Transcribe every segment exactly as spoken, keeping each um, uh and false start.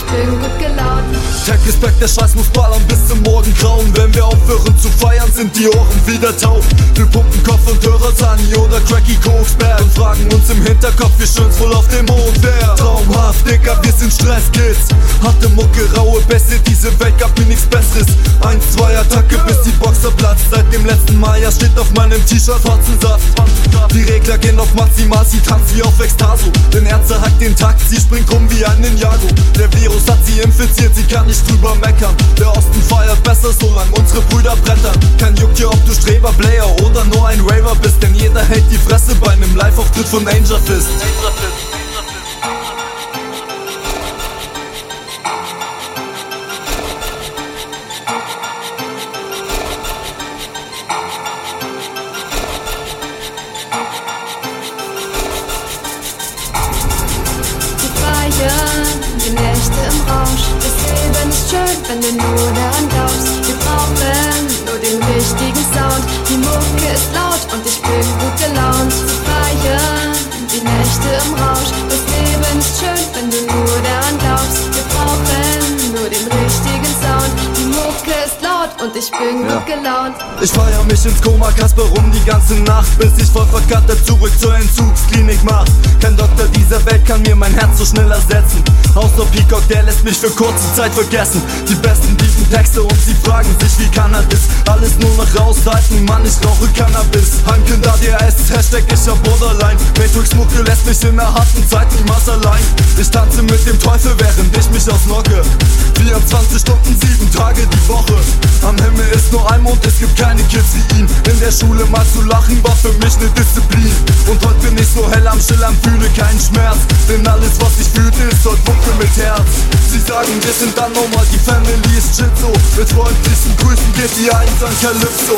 ich bin gut gelaunt. Tag ist back, der Scheiß muss ballern bis zum Morgengrauen. Wenn wir aufhören zu feiern, sind die Ohren wieder taub. Wir pumpen Kopf und Hörer Sani oder Cracky Coke-Spare und fragen uns im Hinterkopf, wie schön's wohl auf dem Mond wär. Traumhaft, Digga, wir sind Stresskids. Harte Mucke, raue Bässe, diese Welt gab mir nichts Besseres. Ein-zwei Attacke, bis die Boxer platzt. Seit dem letzten Mai, ja, steht auf meinem T-Shirt Hotzensaft. Die Regler gehen auf Maximal, sie tanzt wie auf Extaso. Denn Ärzte hackt den Takt, sie springt rum wie ein Ninjago. Der Virus hat sie infiziert, sie kann nicht drüber meckern. Der Osten feiert besser, solange unsere Brüder brettern. Kein juckt dir, ob du Streber, Player oder nur ein Raver bist. Denn jeder hält die Fresse bei einem Live-Auftritt von Angel Fist. Die Nächte im Rausch, das Leben ist schön, wenn du nur daran glaubst. Wir brauchen nur den richtigen Sound, die Mucke ist laut und ich bin gut gelaunt. Zu feiern, die Nächte im Rausch, das Leben ist schön, wenn du nur daran glaubst. Wir brauchen nur den richtigen Sound, die Mucke ist laut und ich bin ja. gut gelaunt. Ich feier mich ins Koma, Kasper, rum die ganze Nacht, bis ich voll vergattert zurück zur Entzugsklinik mach. Kein Doktor dieser Welt kann mir mein Herz so schnell ersetzen. Außer Peacock, der lässt mich für kurze Zeit vergessen. Die besten tiefen Texte und sie fragen sich wie Cannabis. Alles nur noch raushalten, Mann, ich rauche Cannabis. Heimkind A D H S, Hashtag ich hab Borderline. Matrix-Mucke lässt mich in der harten Zeit niemals allein. Ich tanze mit dem Teufel, während ich mich auslocke. vierundzwanzig Stunden, sieben Tage die Woche. Am Himmel ist nur ein Mond, es gibt keine Kids wie ihn. In der Schule mal zu lachen war für mich ne Disziplin. Und heute bin ich so hell am Schillern, fühle keinen Schmerz. Denn alles was ich fühlte ist dort Mucke mit Herz. Sie sagen wir sind dann normal, die Family ist shit so. Mit freundlichen Grüßen geht die Eins an Calypso.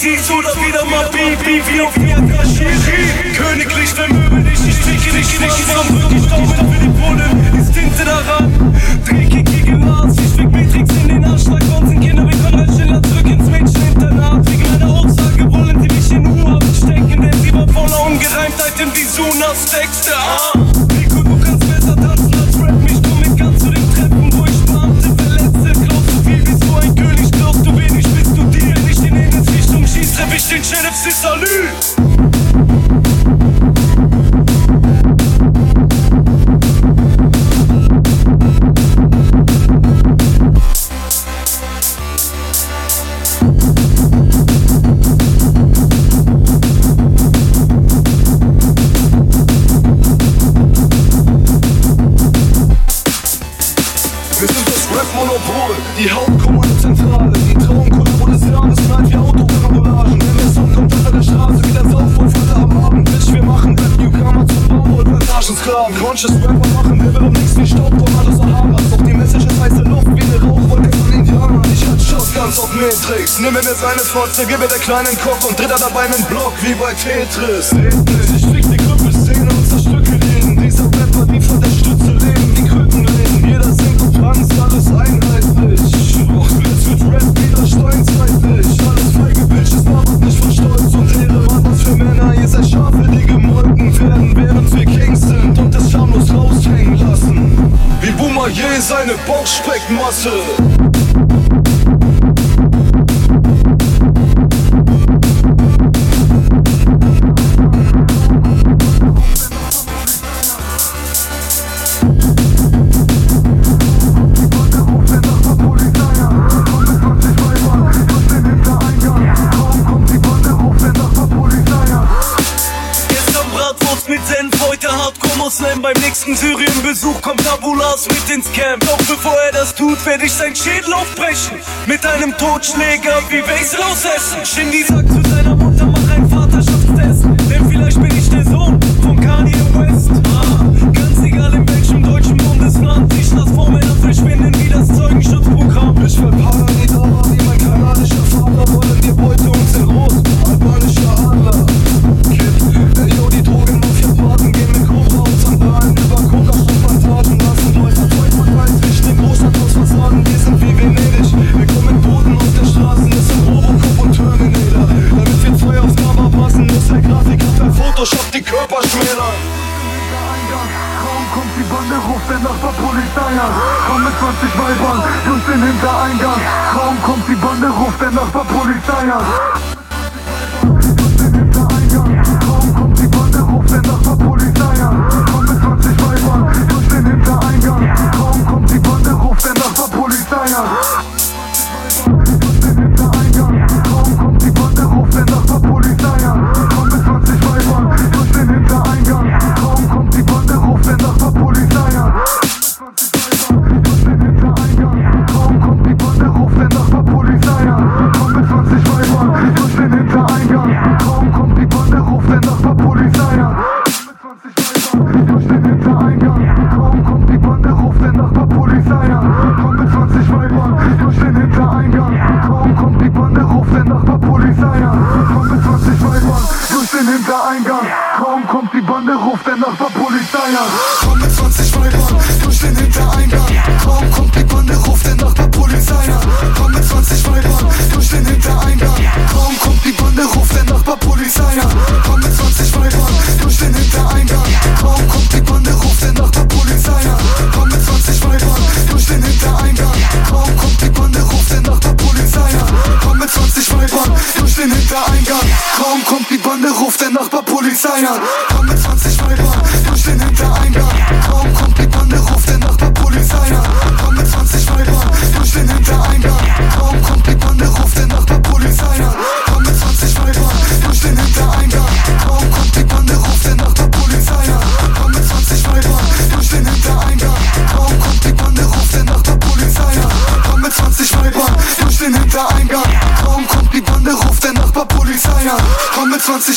Siehst du da wieder mal Bibi wie auf Miakashiri? Königlich vermöbel dich, ich trinke dich, ich rieche dich am Würgestauben für die Brunnen, die Stinte daran. Trinke gegen Mars, ich fick Matrix in den Anschlag, und sind Kinder, wir können als Schiller zurück ins Menscheninternat. Wegen einer Aussage wollen sie mich in U-Haft stecken, denn sie war voller Ungereimtheit im Visunas Texte. Ah, Rico, du kannst besser tanzen als Rap, mich komm mit ganz zu den Treppen, wo ich Beamte verletze. Glaubst du viel, bist du ein König, glaubst du wenig, bist du dir nicht in den Schieß, treff ich den Sheriff, c'est salut! Wir sind das Rap-Monopol, die Hauptkommandozentrale, die Traumkollabore des Jahres bleibt wie Autokarambolagen. M S und kommt unter der Straße wieder drauf und Vater am Abend. Bitch, wir machen Rap-Newcomer zum Bau und Plantagen-Sklaven. Conscious Rapper machen, wir warum nichts wie Staub von aller Sahara. Doch die Message ist heiße Luft wie eine Rauchwolke von Indianern. Ich hatte Shotguns auf Matrix, nimm mir das eine Fotze, gib mir der kleinen Kopf und dreht er dabei einen Block wie bei Tetris. Ich krieg die Krüppelszene und zerstücke jeden. Dieser Rapper, die von der Stütze leben, die Krücken leben. Jeder singt und tanzt, alles einheitlich. Doch Blitz wird Rap wieder steinzeitlich. Alles feige Bitches, labert nicht von Stolz und Ehre. Mann, was für Männer, ihr seid Schafe, die gemolken werden, während wir Kings sind und es schamlos raushängen lassen. Wie Boomer je seine Bauchspeckmasse. Beim nächsten Syrien-Besuch kommt Abulas mit ins Camp. Doch bevor er das tut, werde ich seinen Schädel aufbrechen. Mit einem Totschläger wie Waze rausessen. Shindy sagt zu seiner Mutter, mach ein Vaterschaftstest. Denn vielleicht bin ich der Sohn von Kanye West. Ah, ganz egal in welchem deutschen Bundesland, ich lass vor Männer verschwinden wie das Zeugen. feiern. Komm mit zwanzig Weibern durch den Hintereingang. Kaum kommt die Bande, ruft der Nachbar Polizei an. Durch den Hintereingang. Kaum kommt die Bande, ruft der Nachbar Polizei an. Komm mit zwanzig Weibern durch den Hintereingang. Kaum kommt die Bande, ruft der Nachbar Polizei an. Durch den Hintereingang. Kaum kommt die Bande, ruft der Nachbar Polizei an. Komm mit zwanzig Weibern durch den Hintereingang. Kaum kommt die Bande, ruft der Nachbar Polizei an. zwanzig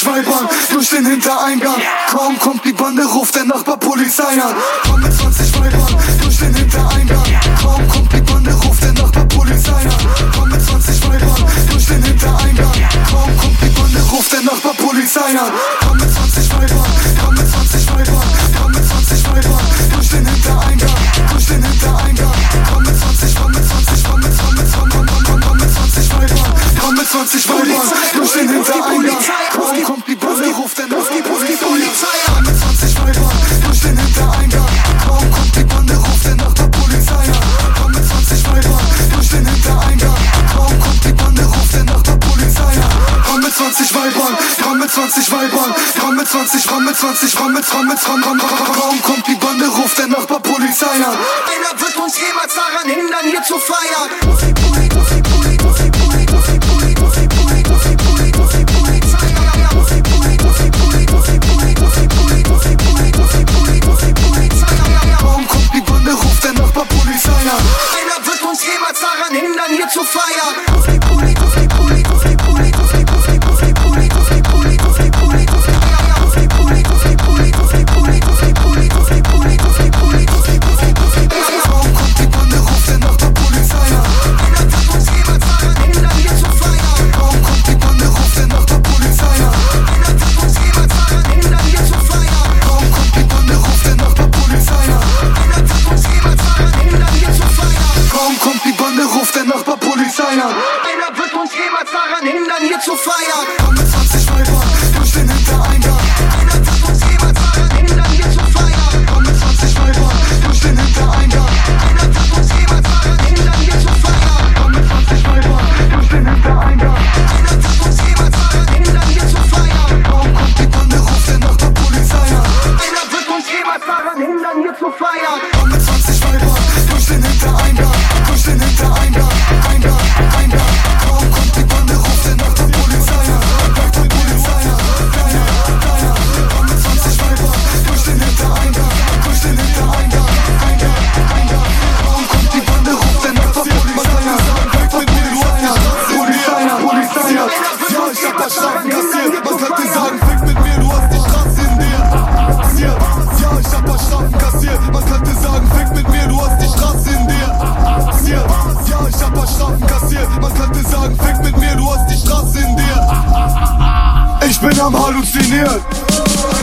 Weibern durch den Hintereingang. Kaum kommt die Bande, ruft der Nachbar Polizei an. Komm mit zwanzig Weibern durch den Hintereingang. Kaum kommt die Bande, ruft der Nachbar Polizei an. Komm mit zwanzig Weibern durch den Hintereingang. Kaum kommt die Bande, ruft der Nachbar Polizei an. Komm mit zwanzig Weibern, komm mit zwanzig Weibern, komm mit zwanzig Weibern durch den Hintereingang, durch den Hintereingang. Komm mit zwanzig, komm mit zwanzig, komm mit zwanzig, komm mit zwanzig, komm mit zwanzig Weibern, komm mit zwanzig Weibern durch den Hintereingang. zwanzig Weibern, komm mit zwanzig, komm mit zwanzig, komm mit, komm mit, komm, komm, komm, komm, kommt die Bande, ruft der Nachbar Polizei an. Einer wird uns jemals daran hindern, hier zu feiern.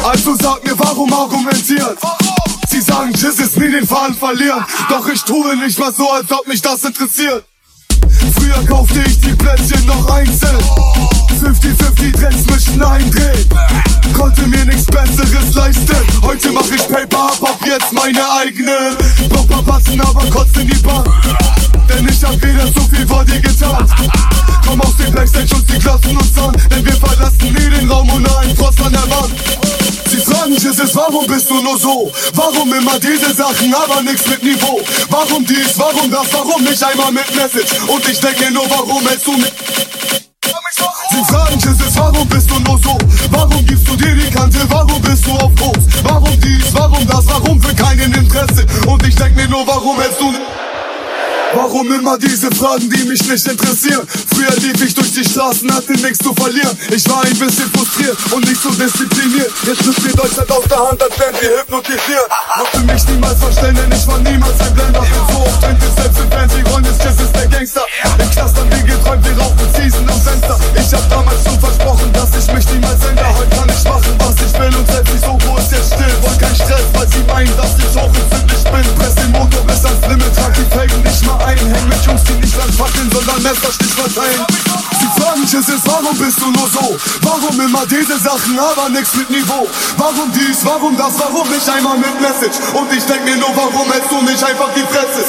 Also sag mir, warum argumentiert? Sie sagen, Jizz ist nie den Faden verlieren. Doch ich tue nicht mal so, als ob mich das interessiert. Früher Früher kaufte ich die Plätzchen noch einzeln. fünfzig fünfzig Trends mischen, eindrehen. Konnte mir nichts Besseres leisten. Heute mach ich Paper, hab ab jetzt meine eigenen. Brauch paar Passen, aber kotzt in die Bank. Denn ich hab weder so viel vor dir getan. Komm aus dem Backstage und sie glotzen uns an. Denn wir verlassen nie den Raum ohne einen Frost an der Wand. Sie fragen mich, es ist, warum bist du nur so? Warum immer diese Sachen, aber nix mit Niveau? Warum dies, warum das, warum nicht einmal mit Message? Und ich denke nur, warum hältst du mich? Sie fragen mich, es ist, warum bist du nur so? Warum gibst du dir die Kante, warum bist du auf groß? Warum dies, warum das, warum für keinen Interesse? Und ich denke mir nur, warum hältst du nicht? Warum immer diese Fragen, die mich nicht interessieren? Früher lief ich durch die Straßen, hatte nichts zu verlieren. Ich war ein bisschen frustriert und nicht so diszipliniert. Jetzt schützt mir Deutschland aus der Hand, als wären wir hypnotisiert. Musste mich niemals verstellen, denn ich war niemals ein Blender. Bin so oft drin, selbst im Fernsehen, Ron ist Jess, ist der Gangster. Im Knastern, wie geträumt, wir rauchen Season am Fenster. Ich hab damals schon versprochen, dass ich mich niemals ändere. Heute kann ich machen, was ich will und selbst nicht so, wo ist jetzt still. Wollt kein Stress, weil sie meinen, dass ich hochentzündlich bin. Press den Motor bis ans Limit, trag die Felgen nicht mal ein. Häng mit Jungs, die nicht anpacken, sondern Messerstich verteilen. Sie fragen mich, es ist, warum bist du nur so? Warum immer diese Sachen, aber nix mit Niveau? Warum dies, warum das, warum nicht einmal mit Message? Und ich denk mir nur, warum hältst du nicht einfach die Fresse?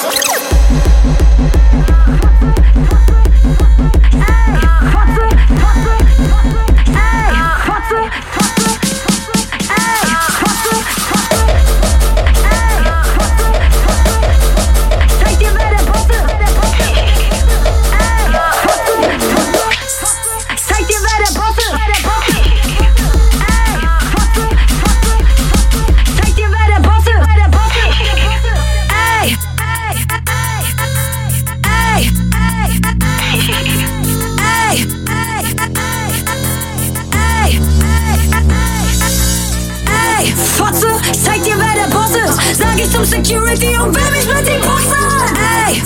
Security und will mich mit dem Boss an. Ey,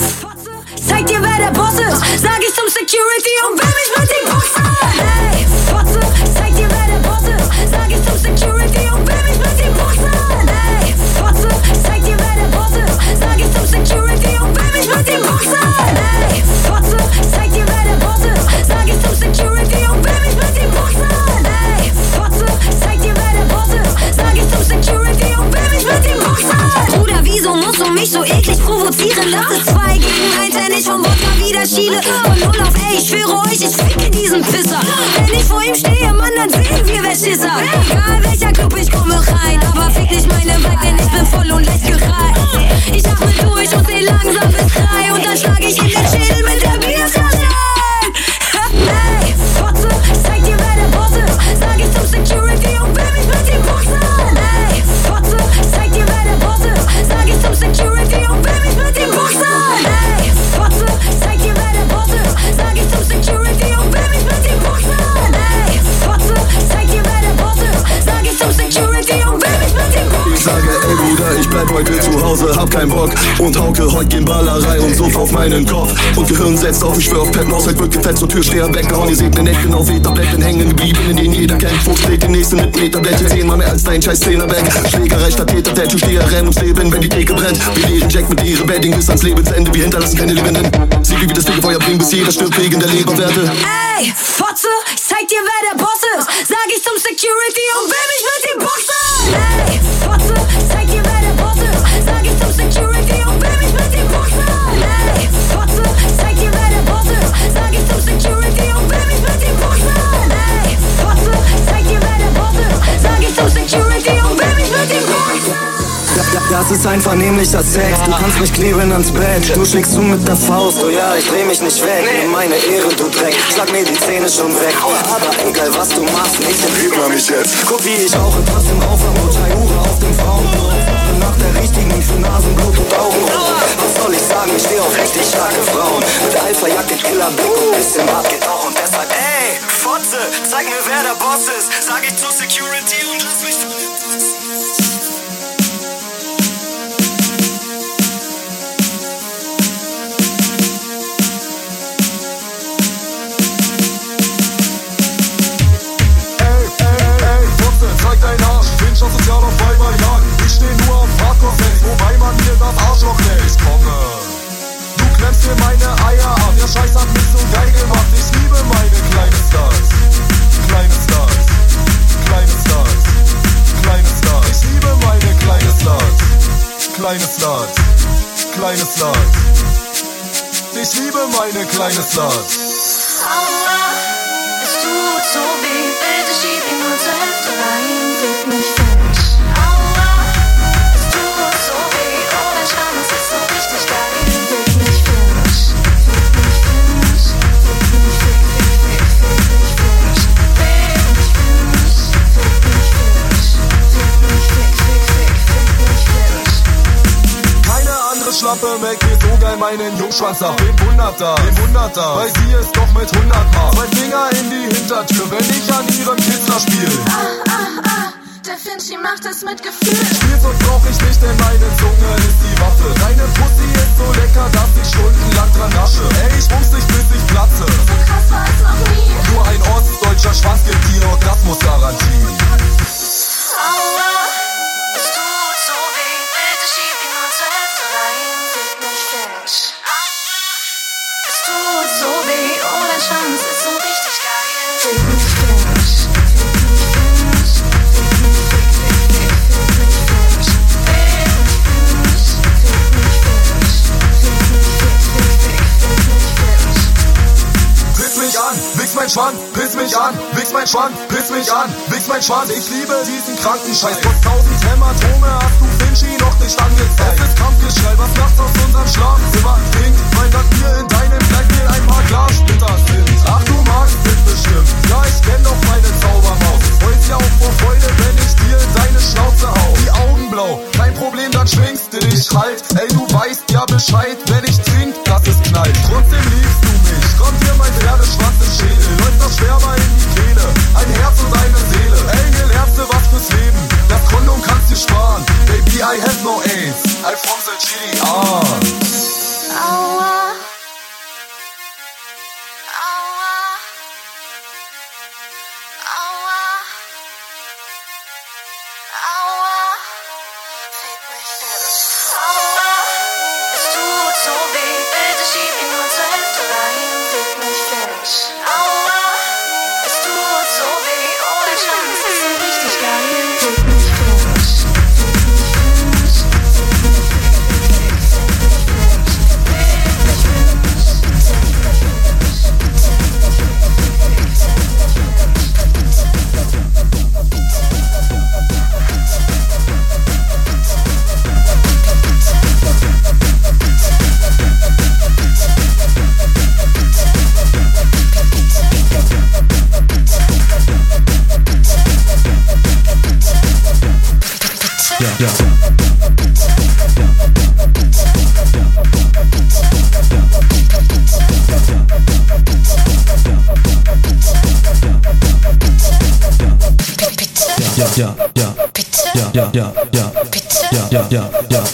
zeig dir, wer der Boss ist. Sag ich zum Security und will mich mit dem Boss an. Ey, Fotze, zeig dir, wer der Boss ist. Sag ich zum Security und will mich mit dem Boss an. Ey, Fotze, zeig dir, wer der Boss ist. Sag ich zum Security und will mich mit dem Boss an. Ey, Fotze, zeig dir, wer der Boss ist. Sag ich zum Security und will mich mit dem Boss an. Ey, Fotze, zeig dir, wer der Boss ist. Sag ich zum Security und will mich mit dem Boss an. Wieso musst du mich so eklig provozieren? Lasse zwei gegen eins, wenn ich vom Wodka wieder schiele. Von null auf ey, ich schwöre euch, ich ficke diesen Pisser. Wenn ich vor ihm stehe, Mann, dann sehen wir, wer Schisser. Egal welcher Club, ich komme rein. Aber fick nicht meine Vibe, denn ich bin voll und leicht gereizt. Ich atme durch und seh langsam bis drei. Und dann schlag ich in den Schädel mit der Bierflasche rein. Ey, Fotze, zeig dir, wer der Boss ist. Sag ich zum Security und will mich mit dem Boss an. Ey, Fotze, zeig dir, wer der Boss ist. Sag ich zum Security und will mich mit dem Boss an. Ey, Fotze, zeig dir, wer der Boss ist. Sag ich zum Security und will mich mit dem Boss an. Ey, Fotze, zeig dir, wer der Boss ist. Sag ich zum Security und will mich mit dem Boss an. Ich sage, ey Bruder, ich bleib heute zu Hause, hab keinen Bock und hauke heut gegen Ballerei und Suff auf meinen Kopf. Und Gehirn setzt auf, ich schwör auf Penthouse, halt wird gefetzt und Türsteher weggehauen. Ihr seht mir nicht genau Wehtabletten hängen geblieben, in denen jeder kennt. Fuchs dreht den nächsten mit Metabletten, zehnmal mehr als dein scheiß Zehner weg. Schlägerei statt Täter, der Türsteher rennt und stehen, wenn die Theke brennt. Wir lehren Jack mit ihrem Bedding bis ans Lebensende, wir hinterlassen keine Lebenden. Sieh wie wir das dicke Feuer bringen, bis jeder stirbt wegen der Leberwerte. Ey, Fotze, zeig dir, wer der Boss ist. Sag ich zum Security und will mich mit dem Boss an. Ey, Fotze, zeig dir, wer der Boss ist. Sag ich zum Security und will mich mit dem Boss an. Ey, Fotze, zeig dir, wer der Boss ist. Sag ich zum Security und will mich mit dem Boss an. Ey, Fotze, zeig dir, wer der Boss ist. Sag ich zum Security und will mich mit dem Boss an. Das ist ein vernehmlicher Sex, du kannst mich kleben ans Bett. Du schlägst zu mit der Faust, oh ja, ich dreh mich nicht weg. Nimm meine Ehre, du Dreck, schlag mir die Zähne schon weg. Aber egal was du machst, nicht entführt man mich jetzt. Guck wie ich rauche, trotzdem auf am Mut, drei Uhr auf dem Frauenblut. Bin nach der richtigen für Nasenblut und Augenrot. Was soll ich sagen, ich steh auf richtig starke Frauen. Mit Alpha-Jagd, den Killerblick und bisschen Bart geht auch. Und deshalb, ey, Fotze, zeig mir wer der Boss ist. Sag ich zur Security und lass mich... Auf Weiber jagen. Ich steh nur auf Hardcore-Sex, wobei man mir das Arschloch hält. Ich komme. Du klemmst dir meine Eier ab, der Scheiß hat mich kleines Land. Ich liebe meine kleines Land. Aua, es tut so weh. Bitte schieb ihn nur zur Hälfte rein. Fick mich fett. Aua, es tut so weh. Oh, dein Schwanz ist so richtig geil. Fick mich fett. Fick mich fett. Fick mich fett. Schlappe Mac geht so geil meinen Jungschwanz ab. Wem wundert das? Wem wundert das? Weil sie es doch mit hundert macht. Zwei Finger in die Hintertür, wenn ich an ihrem Kitzler spiel. Ah, ah, ah, der Finchi macht es mit Gefühl. Spielzeug brauch ich nicht, denn meine Zunge ist die Waffe. Deine Pussy ist so lecker, dass ich stundenlang dran nasche. Ey, ich muss nicht, bis ich platze. So krass war es noch nie. Nur ein ostdeutscher Schwanz gibt dir Orgasmusgarantie. Aua, es tut so weh. Bitte schieb ihn nur zur Hälfte rein. Es tut so weh, oh, dein Schwanz ist so richtig geil. Fick mich fetch, fick mich fetch, fick mich fick, fick, fick, fick mich fetch. Fick mich fetch, fick mich fetch, fick mich fick, fick, fick, fick mich fetch. Piss mich an, wichs mein Schwanz, piss mich an, wichs mein Schwanz, piss mich an, wichs mein Schwanz. Ich liebe diesen kranken Scheiß. Trotz tausend Hämatome hast du Finchi noch nicht angezeigt. Es ist Kampfgeschrei, was nachts aus unserem Schlafzimmer klingt, weil das mir in deinem Blackmail ein paar Glassplitter sind. Ach, du magst es bestimmt. Ja, ich kenn doch meine Zaubermaus. Heulst ja auch vor Freude, wenn ich dir in deine Schnauze hau. Die Augen blau, kein Problem, dann schwingst du dich halt. Ey, du weißt ja Bescheid, wenn ich trink, dass es knallt. Trotzdem liebst du mich. Kommt hier mein Pferdeschwanz im Schädel. Läuft das Schwärmer in die Kehle. Ein Herz und eine Seele. Ey, hier lernst du was fürs Leben. Das Kondom kannst dir sparen. Baby, I have no AIDS. I'm from the G D R. Aua. Aua. Aua. Aua. Fick mich fett. Aua. Es tut so weh. Bitte schieb ihn nur zur Hälfte rein. Fick mich fett. Aua. Es tut so weh. Oh, der Schwanz ist so richtig geil. Fick mich fett. Yeah. Yeah, yeah, yeah, yeah, yeah, yeah, yeah, yeah, yeah, yeah, yeah, yeah.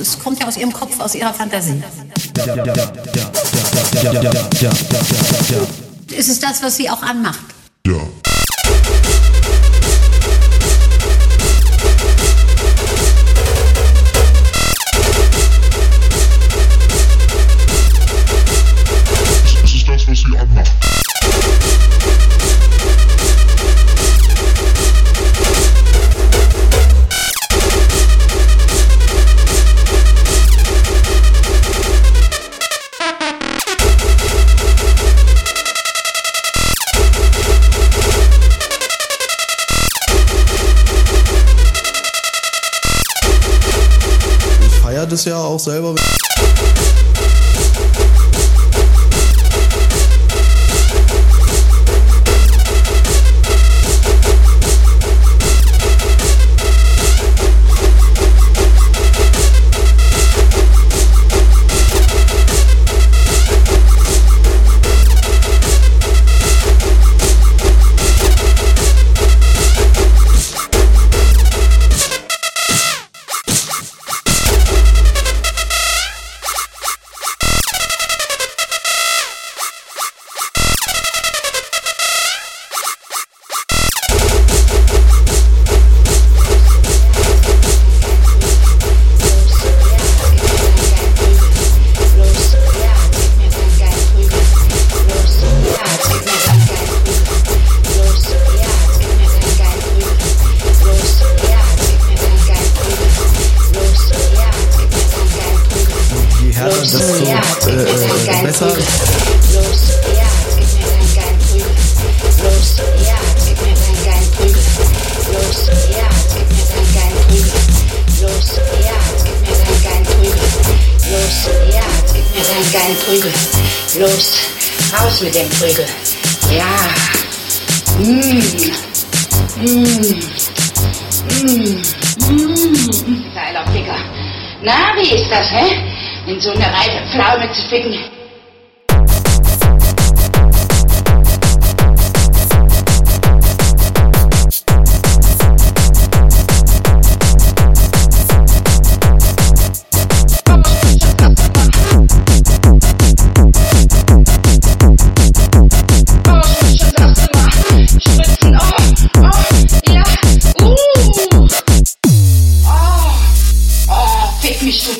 Es kommt ja aus ihrem Kopf, aus ihrer Fantasie. Es ist das, was sie auch anmacht. Ja. Es ist das, was sie anmacht. Das ja auch selber. es besser. Los, ja, gib mir deinen geilen Prügel. Los, ja, gib mir deinen geilen Prügel. Los, ja, gib mir deinen geilen Prügel. Los, ja, gib mir deinen geilen Prügel. Los, ja, gib mir deinen geilen Prügel. Los, raus mit dem Prügel. Ja. Mmh. Mmh. Mmh. Geiler Ficker. Na, wie ist das, hä? In so eine reife Pflaume zu ficken.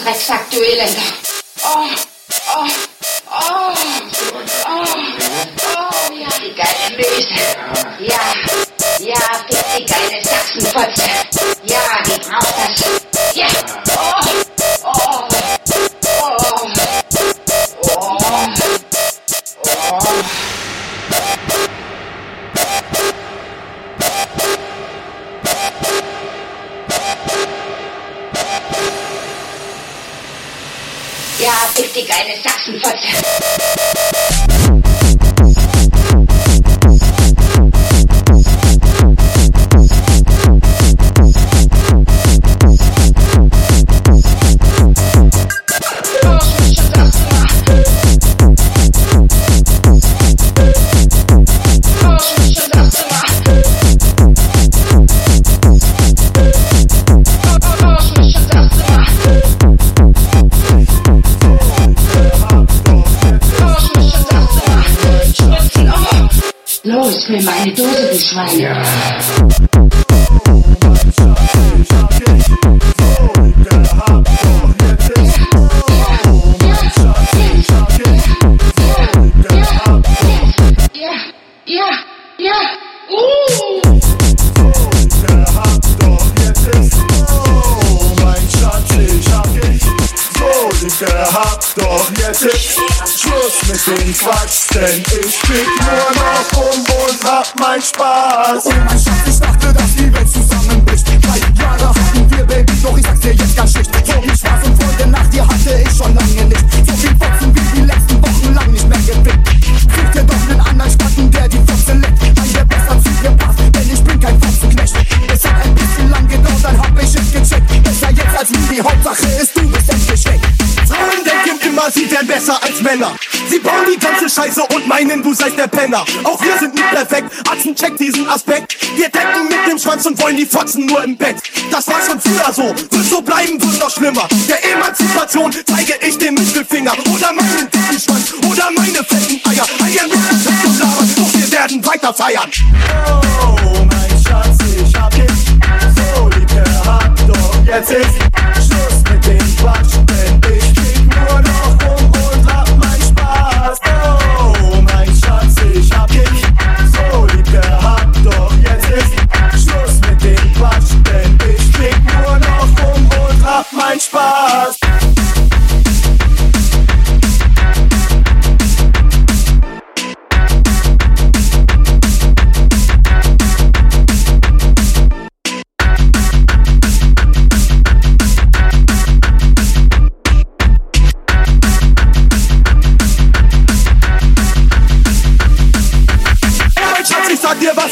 Drecksack, du Elender. Oh, oh, oh, oh, oh, ja, die geile Möse. Ja, ja, fick die geile Sachsenfotze. Ja, die braucht das. Ja, oh, oh, oh, oh, oh. Ja, fick die geile Sachsenfotze. Los, nimm meine Dose, du Schwein. Ja. Ja, ja, ja, uh. Oh, mein Schatz, ich hab dich so lieb gehabt, doch jetzt ist Schluss mit dem Quatsch, denn ich fick nur noch um und hab mein Spaß. Oh mein Schatz, ich dachte, dass die Welt zusammenbricht. Drei Jahre hatten wir, Baby, doch ich sag's dir jetzt ganz schlicht. So viel Spaß und Freude nach dir hatte ich schon lange nicht. So viel Boxen wie die letzten Wochen lang nicht mehr gepickt. Krieg dir doch nen anderen Spacken, der die Füße leckt. Weil der besser zu dir passt, denn ich bin kein Foxenknecht. Es hat ein bisschen lang gedauert, dann hab ich es gecheckt. Besser jetzt als nie, die Hauptsache ist, du bist endlich weg. Frauen denken immer, sie wären besser als Männer. Sie bauen die ganze Scheiße und meinen, du seist der Penner. Auch wir sind nicht perfekt, Atzen checkt diesen Aspekt. Wir decken mit dem Schwanz und wollen die Fotzen nur im Bett. Das war schon früher so, wird so bleiben, wird noch schlimmer. Der Emanzipation zeige ich den Mittelfinger. Oder meinen dicken Schwanz, oder meine fetten Eier. Eier mit dem Schwanz und labern, doch wir werden weiter feiern. Oh, mein Schatz, ich hab dich so lieb gehabt, doch jetzt ist Schluss mit dem Quatsch, denn ich krieg nur noch um und hab meinen Spaß. Oh, mein Schatz, ich hab dich so lieb gehabt, doch jetzt ist Schluss mit dem Quatsch, denn ich krieg nur noch um und hab meinen Spaß.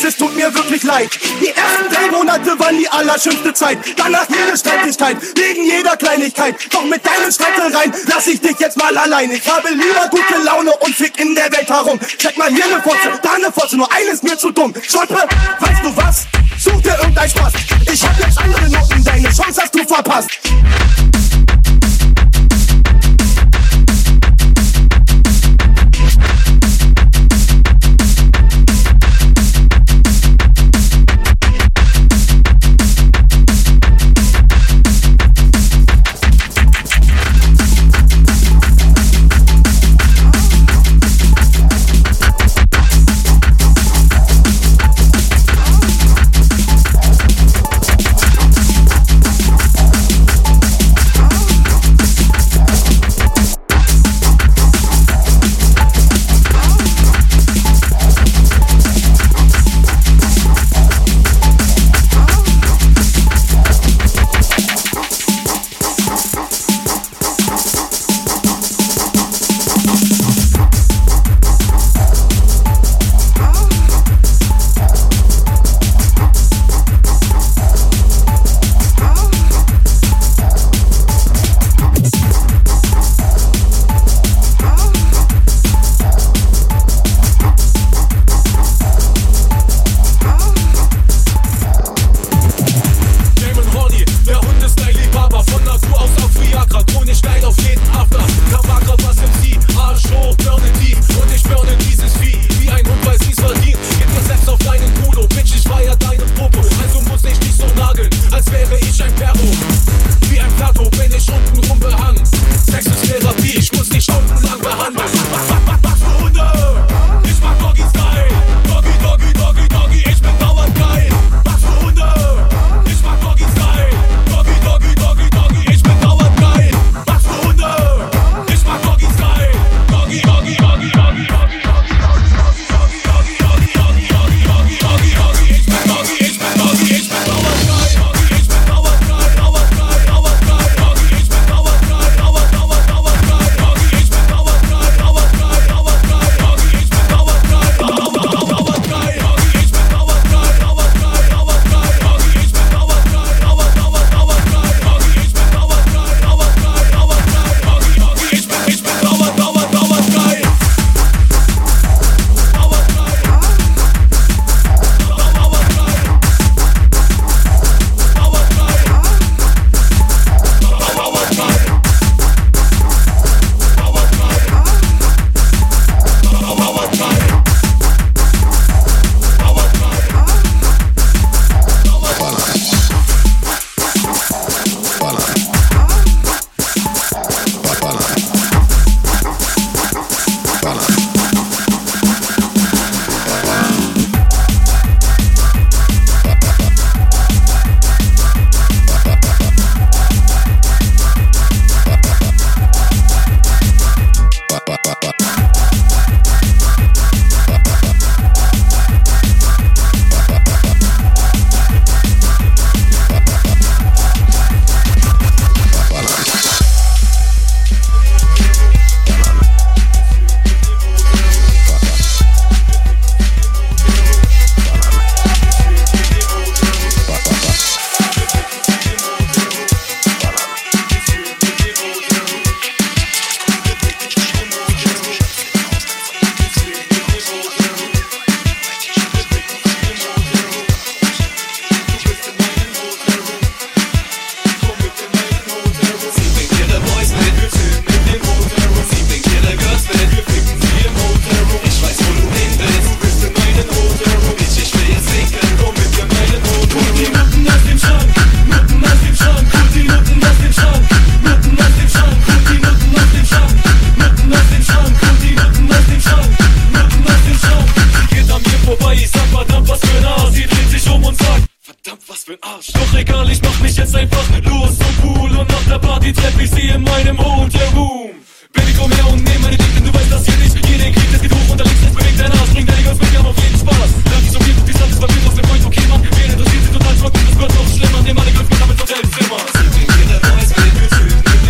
Es tut mir wirklich leid. Die ersten drei Monate waren die allerschönste Zeit. Danach jede Streitigkeit, wegen jeder Kleinigkeit. Doch mit deinen Streitereien lass ich dich jetzt mal allein. Ich habe lieber gute Laune und fick in der Welt herum. Check mal hier ne Fotze, da ne Fotze, nur eines mir zu dumm. Schoppe, weißt du was? Such dir irgendein Spaß. Ich hab jetzt andere Noten, deine Chance hast du verpasst. Arsch. Doch egal, ich mach mich jetzt einfach los und cool. Und nach der Party treff ich sie in meinem Hotel Room. Baby, komm her und nehm meine Dick, denn du weißt, dass hier nicht jeden kriegt. Es geht hoch und da links, es bewegt dein Arsch. Bring deine Girls mit, wir haben auf jeden Spaß. Lass dich so viel, die Sand ist bei mir aus dem Point, okay, Mann. Wen interessiert sie total trocken, das wird noch schlimmer. Nehm alle Girls mit, damit Hotel Zimmer. Sie bringt ihre Boys mit den Typen in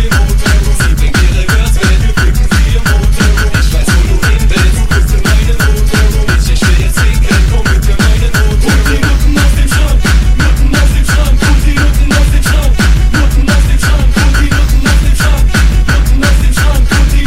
dem Hotel Room. Sie bringt ihre Girls mit, wir ficken sie im Hotel Room. Ich weiß, wo du hin willst, du bist in meinem Hotel Room. Ich, ich will jetzt hinken, komm mit in meinen Hotel Room. Hol die Nutten aus dem Schrank, Nutten aus dem Schrank. Hol die Nutten aus dem Schrank, Nutten aus dem Schrank. Hol die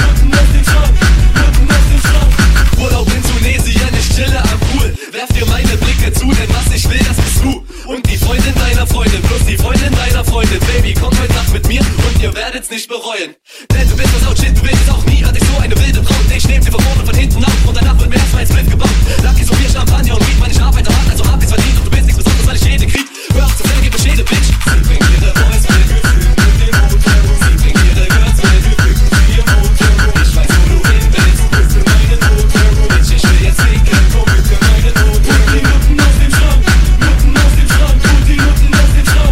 Nutten aus dem Schrank, Nutten aus dem Schrank. Hol die Nutten aus dem Schrank, Nutten aus dem Schrank. Urlaub in Tunesien, ich chille am Pool. Werf dir meine Blicke zu, denn was ich will, das bist du. Und die Freundin deiner Freundin, plus die Freundin deiner Freundin. Baby, komm heute Nacht mit mir und ihr werdet's nicht bereuen. Denn du bist das Outshit, du willst es auch nie. Hatte ich so eine wilde Braut, ich nehm sie von vorne von hinten auf. Und danach wird mir erstmal ein Split gebaut. Lucky so viel Champagner und Weed, meine ich arbeite hart, also hab ich's verdient. Und du bist nichts Besonderes, weil ich jede krieg. Hör auf zu sagen, gib mir jede Bitch. Sie bringt ihre Boys mit Gefühl in den Hotel Room. Sie bringt ihre Girls mit, wir ficken sie im Hotel Room. Ich weiß, wo du hin willst, du bist in meinen Hotel Room. Bitch, ich will jetzt hinken, komm mit in meinen Hotel Room. Die Nutten aus dem Schrank, Nutten aus dem Schrank. Und die Nutten aus dem Schrank, Nutten aus dem Schrank. Und die Nutten aus dem Schrank, Nutten aus dem Schrank. Und die Nutten aus dem Schrank, Nutten aus dem Schrank.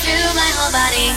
Through my whole body.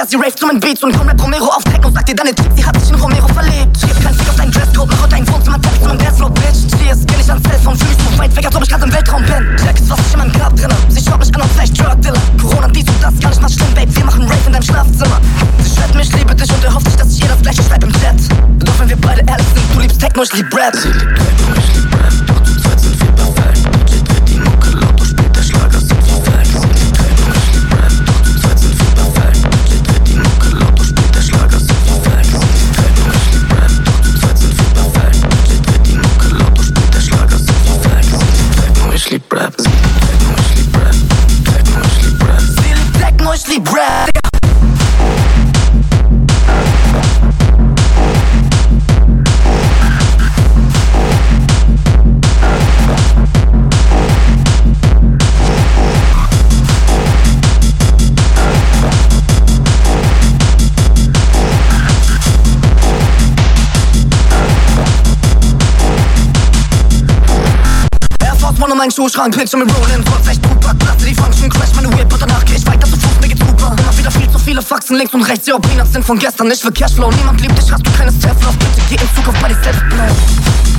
erst die Raves zu meinen Beats und Conrad Romero auf Techno, sag dir deine Tricks, sie hat sich in Romero verliebt. Gib keinen Fick auf deinen Dresscode, mach heute ein Wohnzimmer, Text und Dancefloor, Bitch. Cheers, geh nicht ans Telefon, fühl mich so weit weg, als ob ich grad im Weltraum bin. Check ist, was ich in meinem Grab drinne, sie schaut mich an und vielleicht Drug-Diller. Corona, dies und das, gar nicht mal schlimm, Babe, wir machen Rave in deinem Schlafzimmer. Sie schreibt mir, ich liebe dich und erhofft sich, dass ich ihr das gleiche schreib im Chat. Doch wenn wir beide ehrlich sind, du liebst Techno, ich lieb Rap. Sie liebt Techno, ich lieb Rap, doch zu zweit sind wir perfekt. D J dreht die Mucke laut, doch spielt der Schlager so perfekt. Ich lieb Rap, ich lieb Rap, ich lieb Rap, ich lieb Rap, ich lieb mein Schuhschrank, Bitch, I'm rollin', Vollzeit, Tupac, Platte, die Function, Crash, meine Whip, und danach geh ich weiter zu Fuß, mir geht's super. Immer wieder viel zu viele Faxen, links und rechts, ja, Peanuts sind von gestern, ich will Cashflow, niemand liebt dich, hast du keines Teflon, bitte geh in Zukunft bei dir selbst bleiben.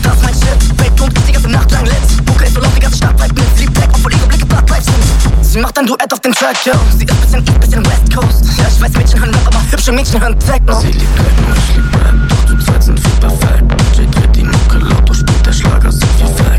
Das ist mein Shit, Babe, und ist die ganze Nacht lang lit, Bucke ist so laut, die ganze Stadt bleibt mit, sie liebt Tech, obwohl ihre Blicke Blood Drive sind. Sie macht ein Duett auf dem Track, yo, sie ist bisschen East, bisschen West Coast, ja, ich weiß, Mädchen hören Rap, aber hübsche Mädchen hören Techno. Sie liebt Techno, ich lieb Rap, doch zu zweit sind wir perfekt, D J dreht die Mucke laut, doch spielt der Schlager so perfekt.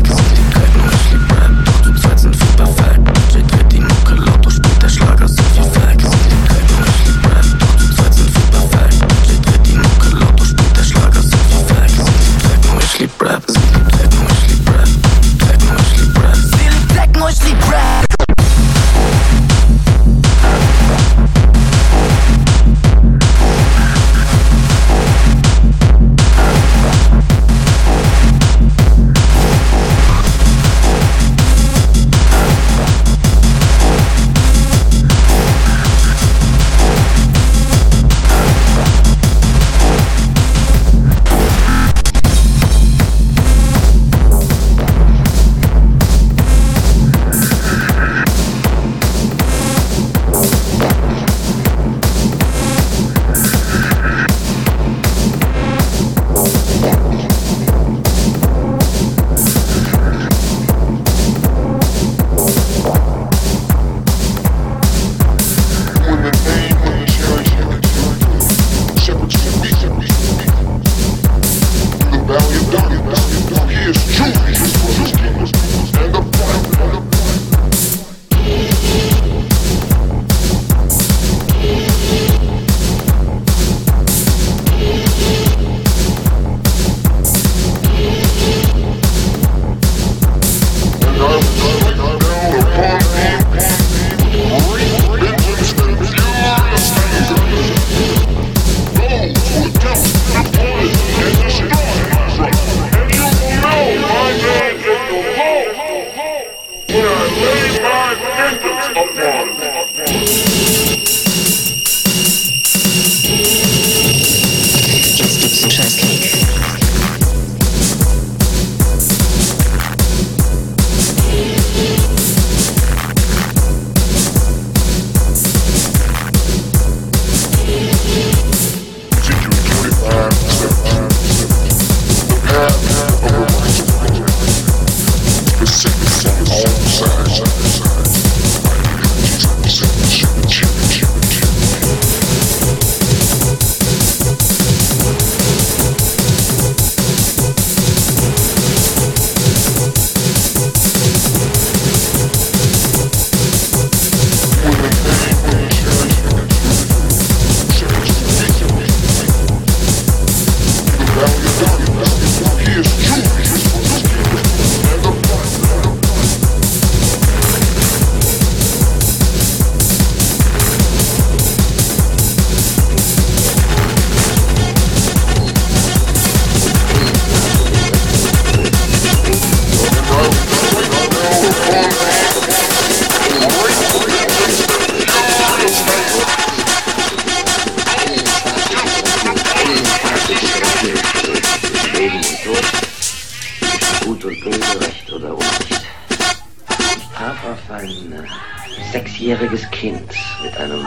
Kind mit einem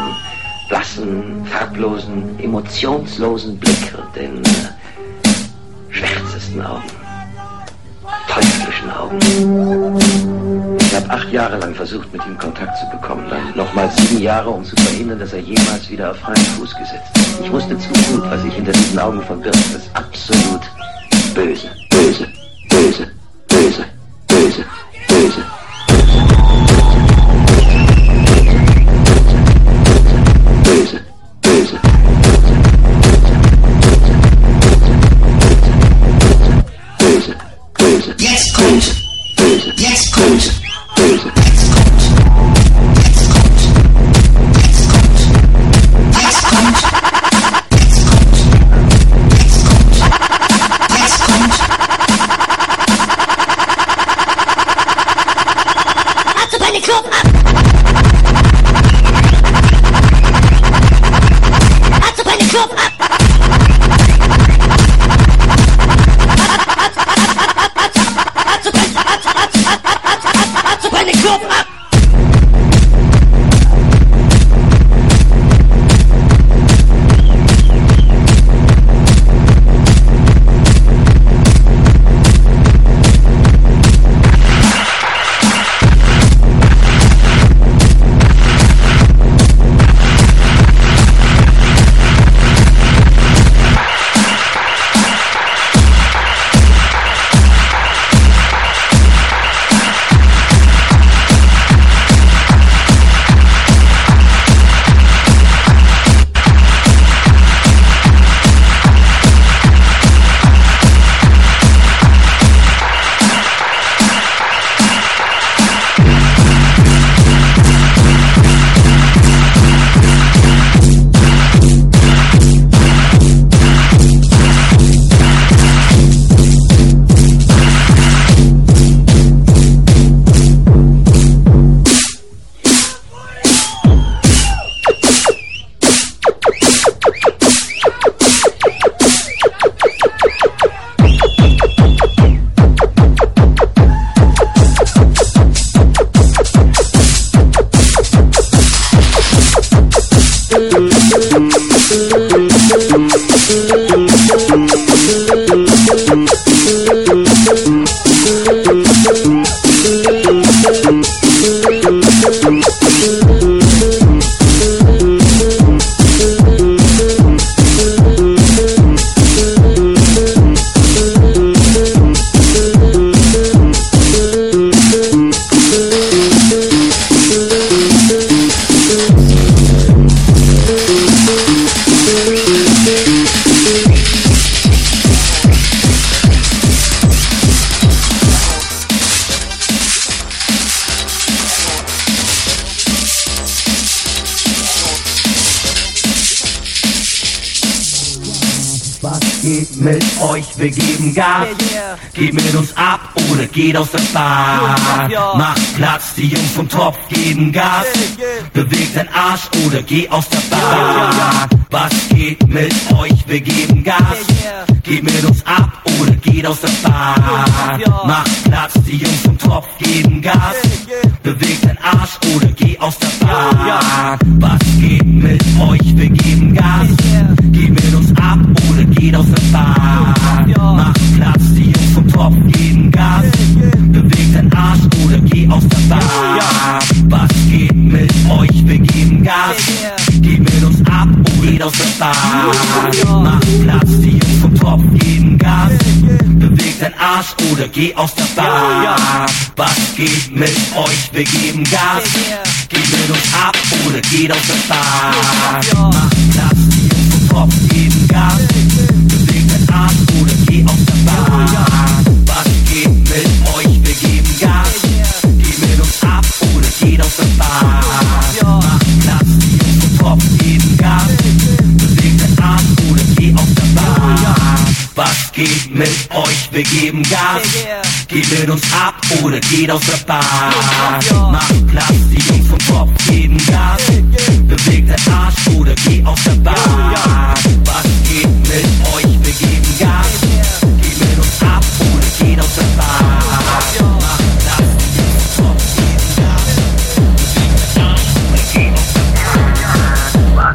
blassen, farblosen, emotionslosen Blick und den äh, schwärzesten Augen, teuflischen Augen. Ich habe acht Jahre lang versucht, mit ihm Kontakt zu bekommen, dann nochmal sieben Jahre, um zu verhindern, dass er jemals wieder auf freien Fuß gesetzt ist. Ich wusste zu gut, was sich hinter diesen Augen verbirgt, das absolut Böse, Böse, Böse, Böse, Böse, Böse. Wir geben Gas, geht mit uns ab oder geht aus der Bahn. Macht Platz, die Jungs vom Topf geben Gas. Beweg dein Arsch oder geh aus der Bahn. Was geht mit euch? Wir geben Gas, geht mit uns ab oder geht aus der Bahn. Macht Platz, die Jungs vom Topf geben Gas. Beweg dein Arsch oder geh aus der Bahn. Was geht mit euch? Wir geben Gas, geht mit uns ab oder geht aus der Bahn. Macht Platz, die Jungs vom Topf geben Gas. Beweg dein Arsch oder geh aus der Bahn. Was geht mit euch? Wir geben Gas. Geht mit uns ab oder geht aus der Bahn. Macht Platz, die Jungs vom Topf geben Gas. Beweg dein Arsch oder geh aus der Bahn. Was geht mit euch? Wir geben Gas. Geht mit uns ab oder geht aus der Bahn. Macht Platz, die Jungs vom Topf geben Gas. Arsch oder geh auf der Bahn. Was geht mit euch? Wir geben Gas. Geht mit uns ab oder geht auf der Bahn. Macht Platz, die Jungs vom Topf geben Gas. Bewegt den Arsch oder geh auf der Bahn. Was geht mit euch? Wir geben Gas. Geht mit uns ab oder geht auf der Bahn. Macht Platz, die Jungs vom Topf geben Gas. Bewegt den Arsch oder geh auf der Bahn. Was geht mit euch? What?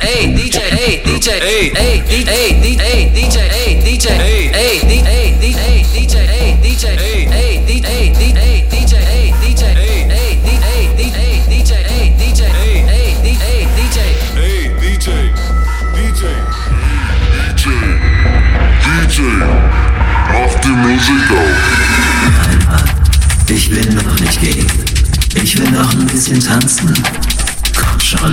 Hey D J, hey D J, hey hey D J, hey D J, hey D J, hey hey D J, hey D J, hey D J, hey D J, hey D J, hey D J, hey D J, hey D J, hey D J, hey D J, hey D J, D J, D J, mach die Musik auf. Ich bin noch nicht gay. Ich will noch ein bisschen tanzen. Komm schon,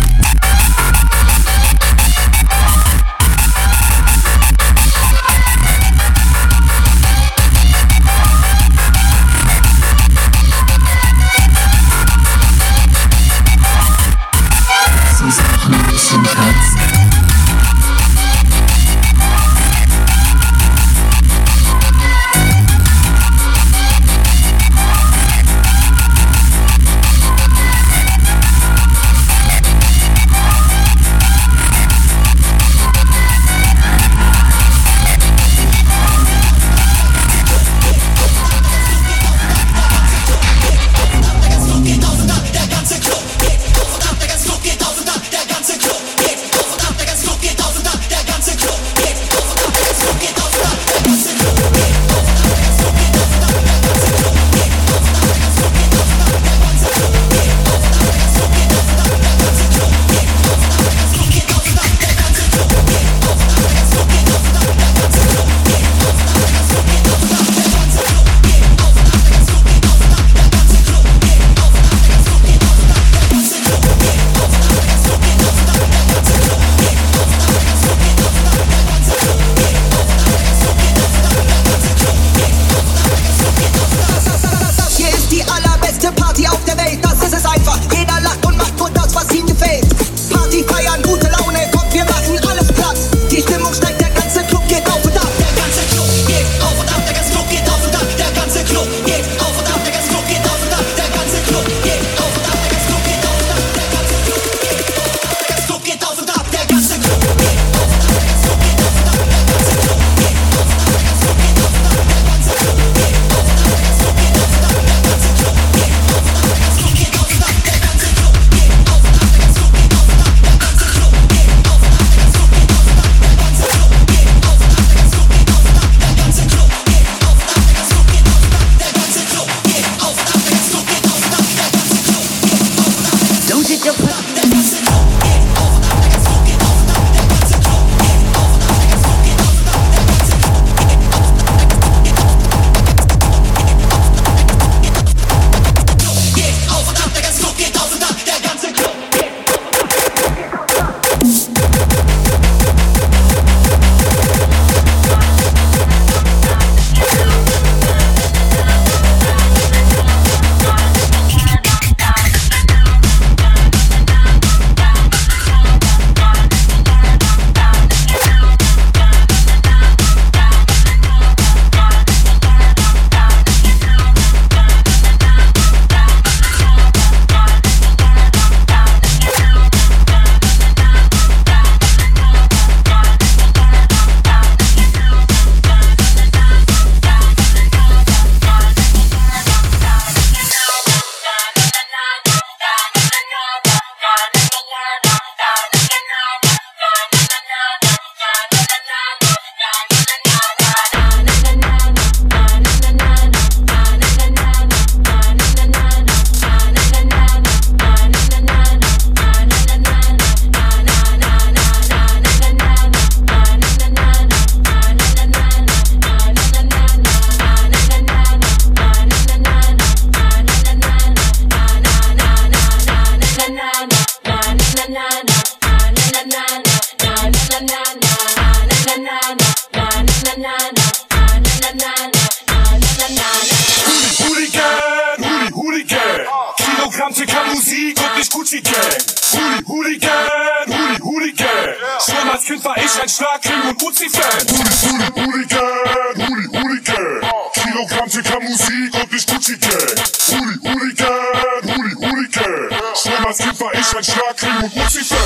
Kind war ich ein Schlagring und Uzi-Fan. Hooli, Hooli, Hooligan, Hooli, Hooligan. Kilogramm T K Musik und nicht Gucci-Gang. Hooli, Hooligan, Hooli, Hooligan. Schnell als Kind war ich ein Schlagring und Uzi-Fan.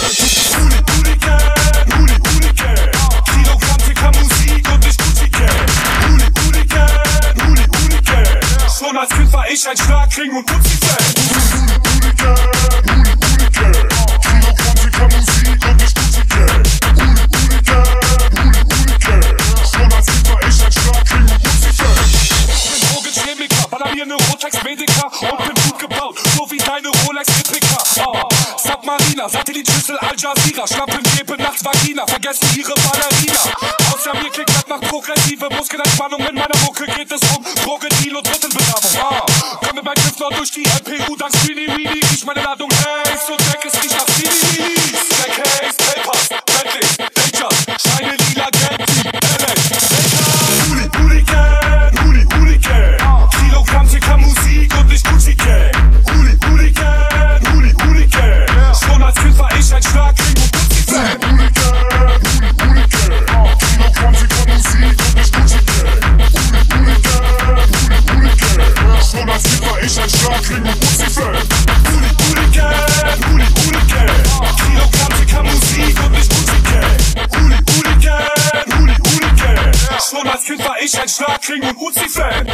Hooli, Hooligan, Hooli, Hooligan. Kilogramm T K Musik und nicht Gucci-Gang. Hooli, Hooligan, Hooli, Hooligan. Schnell als Kind war ich ein Schlagring und Uzi-Fan. Satellitschüssel Al Jazeera, Schnappen, Kippe, Nacht, Vagina, vergessen ihre Ballerina. Außer mir klingt grad nach progressive Muskelentspannung, in meiner Mucke geht es um Krokodil und Rüttelbesamung. Ah, komm mit meinem Griff noch durch die M P U, dank Sweeney Weenie, ich meine Ladung, hey, so check es nicht nach Sweeney Weenie. Stack Haze, Papers, Bentley, Dangers, Scheine, Lila, Geld, L X, Dangers. Hooli, Hooligan, Hooli, Hooligan, Kilogramm T K Musik und nicht Gucci Gang. Hooli, Hooligan, Hooli, Hooligan. Schon als Kind war ich ein Schlagring und Gucci-Fan. Hooligan, Hooli, Hooligan. Kilogramm T K Musik und nicht Gucci-Gang. Hooli, Hooligan, Hooli, Hooligan. Schon als Kind war ich ein Schlagring und Gucci-Fan. Hooli, Hooligan, Hooli, Hooligan. Kilogramm T K Musik und nicht Gucci-Gang. Hooli, Hooligan, Hooli, Hooligan. Schon als Kind war ich ein Schlagring und Gucci-Fan.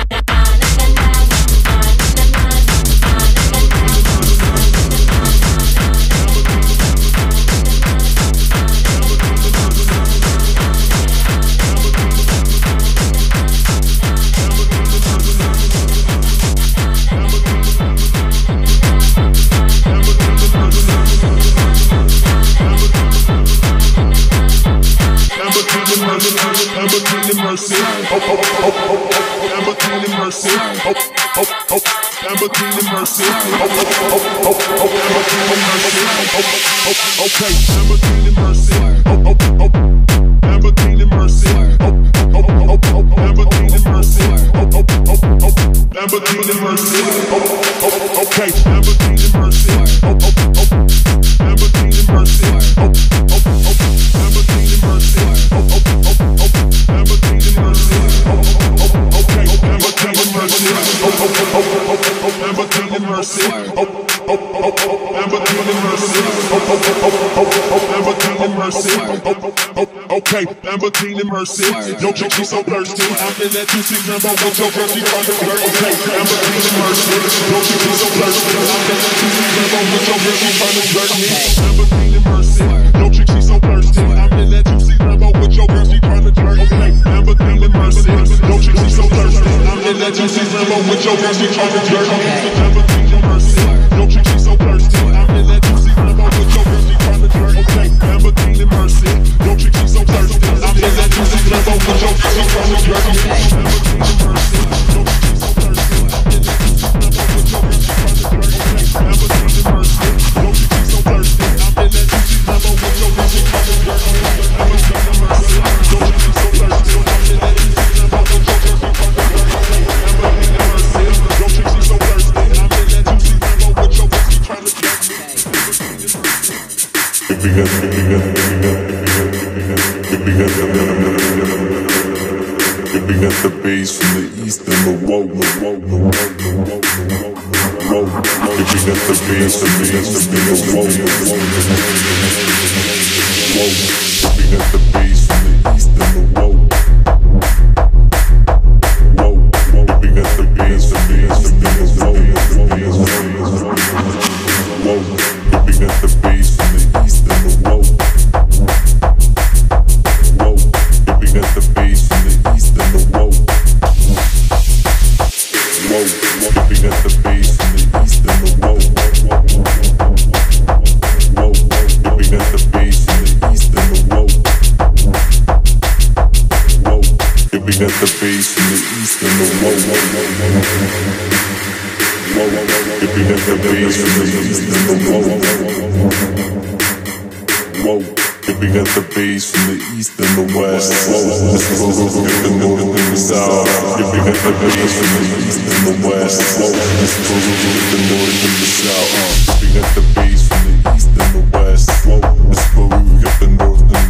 Okay, Lamborghini Mercy, yo, yo, she's so thirsty. I'm in that juicy number one, yo, girl, she trying to flirt. Okay, Lamborghini Mercy, yo, she's so thirsty. I'm in that juicy number one, yo, girl, she trying to flirt me. Lamborghini Mercy, yo, she's so thirsty. I'm in that juicy number one, yo, girl, she trying to flirt. Okay, Lamborghini Mercy, yo, she's so thirsty. I'm in that juicy number one, yo, girl, she trying to flirt. Okay, Lamborghini Mercy, yo, she's so thirsty. I'm in that juicy number one, yo, girl, she trying to flirt. Okay, Lamborghini Mercy, yo, she's so thirsty.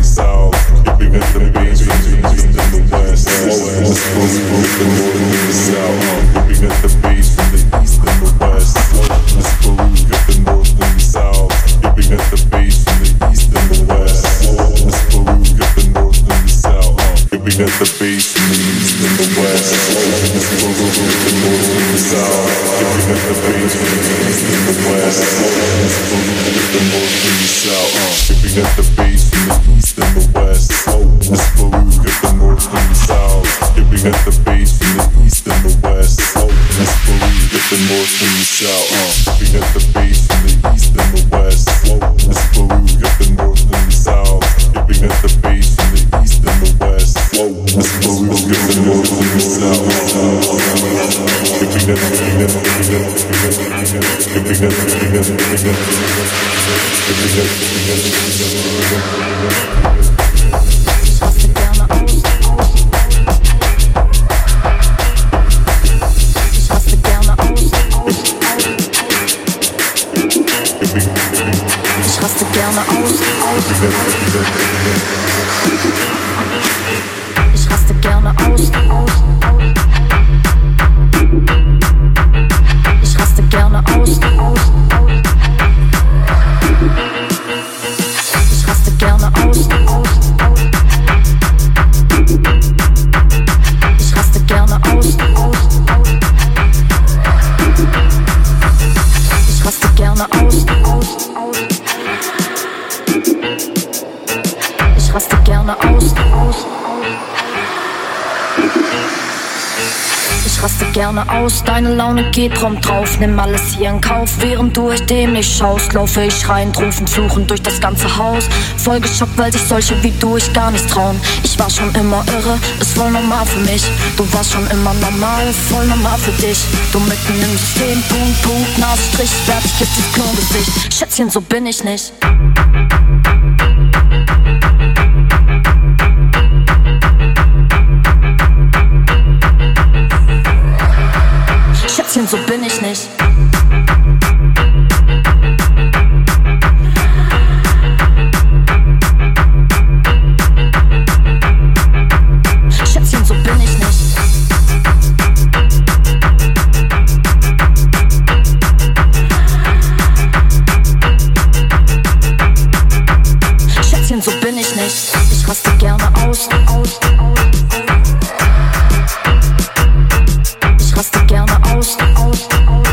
South. Even if the beast leaves in the west, even if the north in the south, even if the beast leaves in the west, even if the north in the south, even if the beast leaves in the west, even if the north in the south, even if the beast leaves in the west, even if the north in the south, even if the beast leaves in the west, even if the north in the south, even if the beast leaves in the west. Whoa, this blue is giving more to the south. Giving up, giving up, giving up, giving up, giving up, giving up, giving up, giving up, giving up, Ich raste gerne aus, aus. Ich raste gerne aus, aus. Ich raste gerne aus, aus. Ich raste gerne aus, aus. Ich raste gerne aus, aus. Ich raste gerne aus, aus. Ich raste gerne aus, aus. Ich raste gerne aus, deine Laune geht prompt drauf. Nimm alles hier in Kauf, während du euch dem nicht schaust. Laufe ich schreiend, rufend, fluchend durch das ganze Haus. Voll geschockt, weil sich solche wie du ich gar nicht trauen. Ich war schon immer irre, ist voll normal für mich. Du warst schon immer normal, voll normal für dich. Du mitten im System, Punkt, Punkt, Nasenstrich, fertig, giftig, Klongesicht. Schätzchen, so bin ich nicht. So bin ich nicht. Schätzchen, so bin ich nicht. Schätzchen, so bin ich nicht. Ich raste gerne aus, aus, aus. Ich raste gerne aus, aus, aus.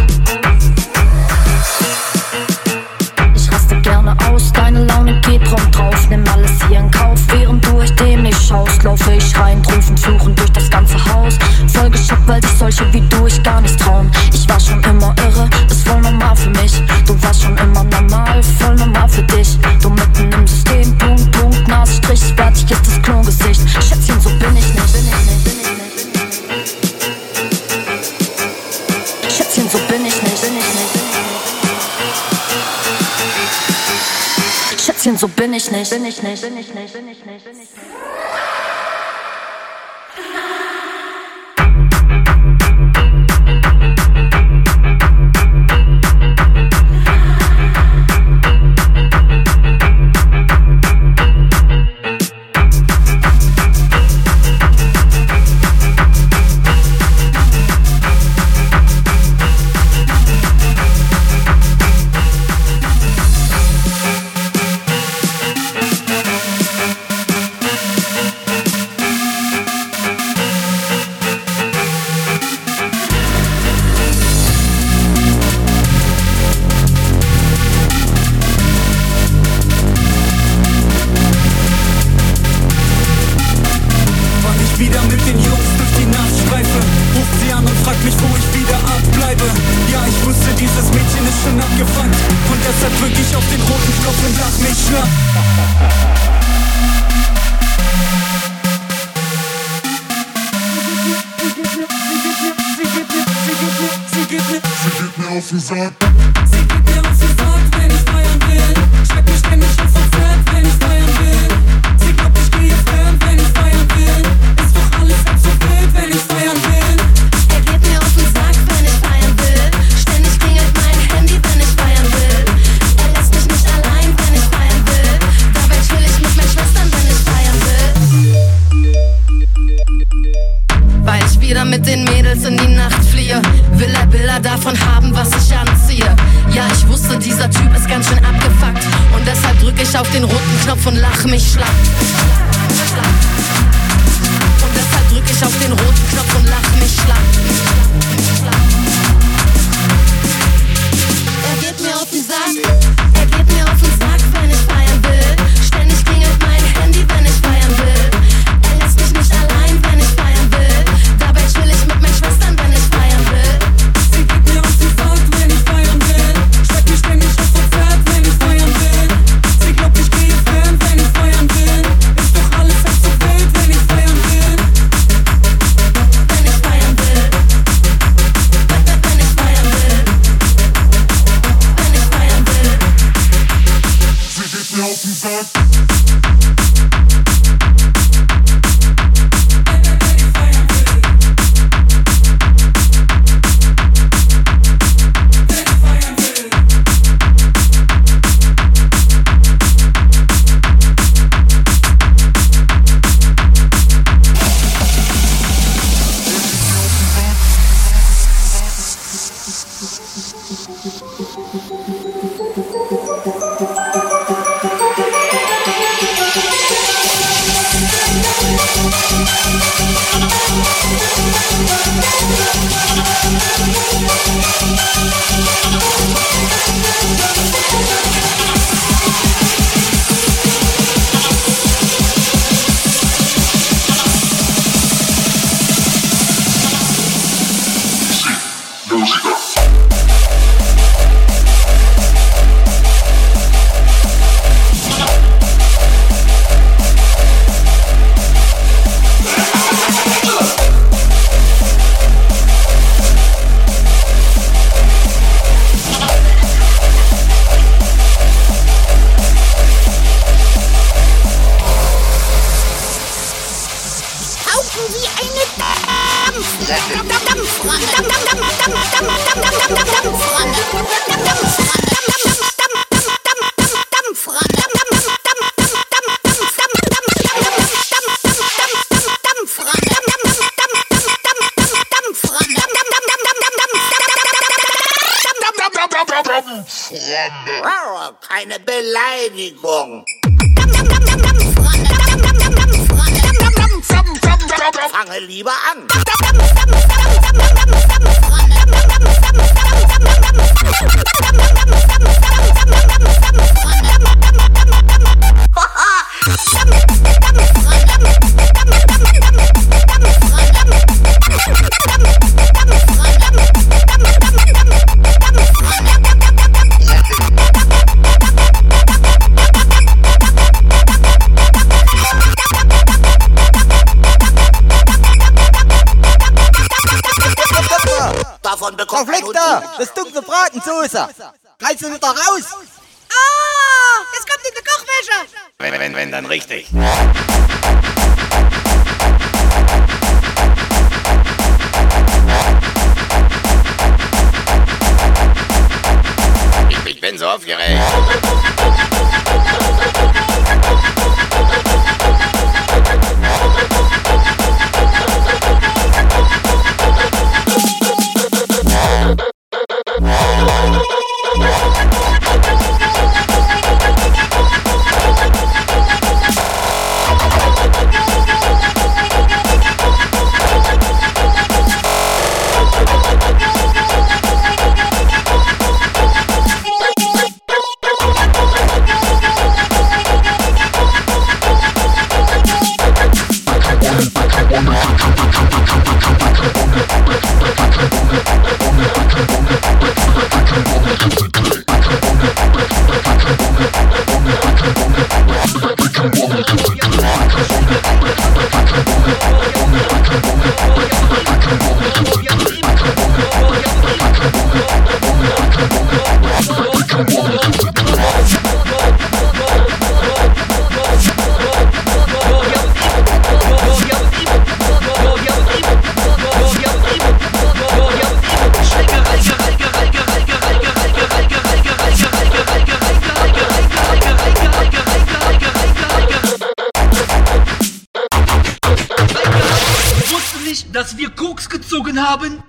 Ich raste gerne aus, deine Laune geht prompt drauf. Nimm alles hier in Kauf, während du euch dem nicht schaust. Laufe ich rein, rufend, fluchend durch das ganze Haus. Voll geschockt, weil sich solche wie du ich gar nicht trauen. Ich war schon immer irre, ist voll normal für mich. Du warst schon immer normal, voll normal für dich. Du mitten im System, Punkt, Punkt, Nasenstrich. Fertig ist das Klongesicht. Schätzchen, so bin ich nicht, bin ich nicht, bin ich nicht. So bin ich nicht, bin ich nicht. Schätzchen, so bin ich nicht, bin ich nicht, bin ich nicht, bin ich nicht, bin ich nicht. Auf den roten Knopf und lach mich schlapp. ich auf den roten Knopf und lach mich schlapp. Er geht mir auf den Sack, er geht mir auf den Sack, wenn ich feiern will. Ständig klingelt mein Handy, wenn ich feiern will. Er lässt mich nicht allein, wenn ich feiern will. Dabei chill ich mit meinen Schwestern, wenn ich feiern will. Sie geht mir auf den Sack, wenn ich feiern will. Schreibt mich ständig auf den Sack, wenn ich feiern will. Sie glaubt, ich gehe fremd, wenn ich feiern will. Ist doch alles halb so wild, wenn ich feiern will. Wenn ich feiern will. Wenn ich feiern will. Wenn ich feiern will. Sie geht mir auf den Sack. Eine Beleidigung. Fange lieber an. Konflikte! Das dunkle Bratensoße! Kannst du nicht da raus? Ah! Das kommt in die Kochwäsche! Wenn, wenn, wenn, dann richtig! Ich, ich bin so aufgeregt! Haben.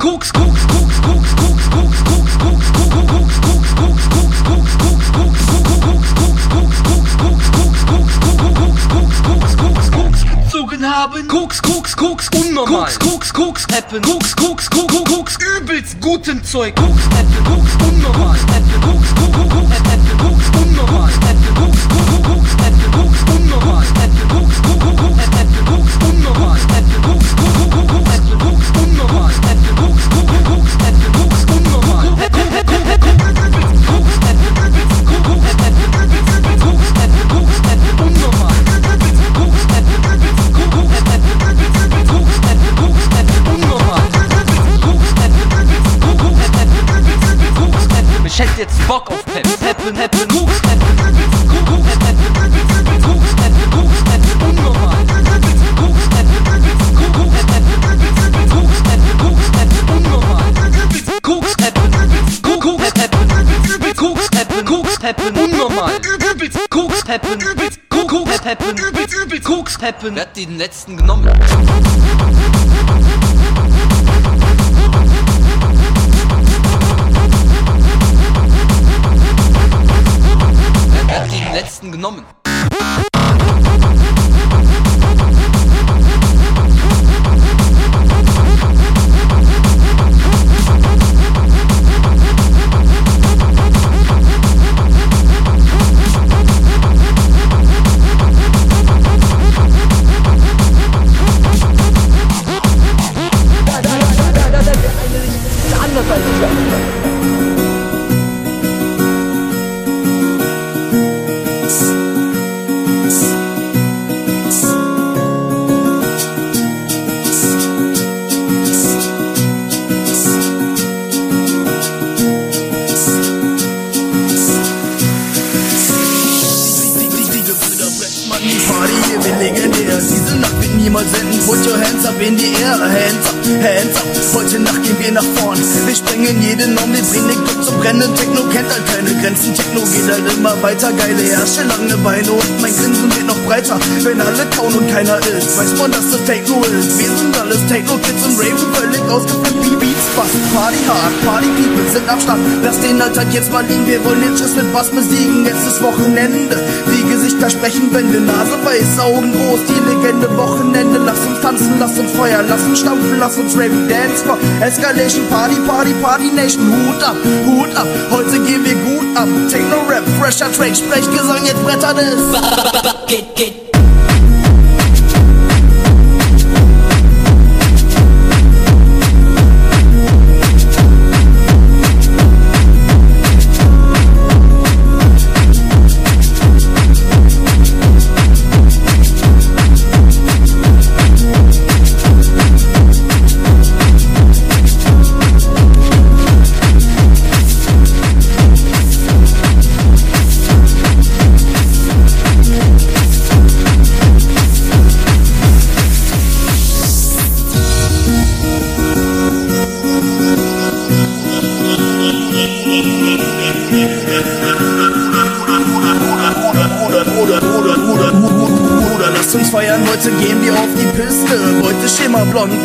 Koks, Koks, Koks, Koks, Koks, Koks, Koks, Koks. Koks, Koks, Koks, unnormal. Koks, Koks, Koks, Appen. Koks, Koks, Koks, Koks, übelst guten Zeug. Koks, Appen, Koks, unnormal. Koks, Appen, Koks, Koks, Koks, Appen, Koks, unnormal. Koks, Appen, Koks, Koks, Koks, Appen, Koks, unnormal. Koks, Appen, Koks, Koks, Koks, Appen, Koks, unnormal. Koks, Appen, Koks, Koks, Koks, Appen, Koks, unnormal. Koks, Appen, Koks, Koks, Koks, Appen, Koks, unnormal. Übelst Koks, Appen, übelst Koks, Appen, übelst Koks, Appen, Koks, Appen, unnormal. Ich hätte jetzt Bock auf Pep, Peppen, Peppen, Koks, Peppen, Koks, Peppen, Koks, Peppen, Koks, Peppen, unnormal. Koks, Peppen, Koks, Peppen, Koks, Peppen, Koks, Peppen, unnormal. Koks, Peppen, Koks, Peppen, Koks, Peppen, Koks, Peppen, unnormal. Koks, Peppen, Koks, Peppen, Koks, Peppen. Wer hat den letzten genommen? Den letzten genommen. Weiter geile Ärsche, lange Beine und mein Grinsen wird noch breiter. Wenn alle kauen und keiner ist, weiß man, dass das Techno ist. Wir sind alles Techno-Kids und raven völlig ausgeflippt wie Beats. Bass, Party hard, Party people sind am Start. Lass den Alltag jetzt mal liegen, wir wollen den Schiss mit Bass besiegen. Jetzt ist Wochenende, die Gesichter sprechen, Wände, Nase weiß, Augen groß, die Legende. Wochenende, lass uns tanzen, lass uns feuern, lass uns stampfen, lass uns raven, dance for Escalation, Party, Party, Party Nation. Hut ab, Hut ab, heute gehen wir gut ab. Techno-Rap, fresher Track, Sprechgesang, jetzt brettert es. Geht, geht.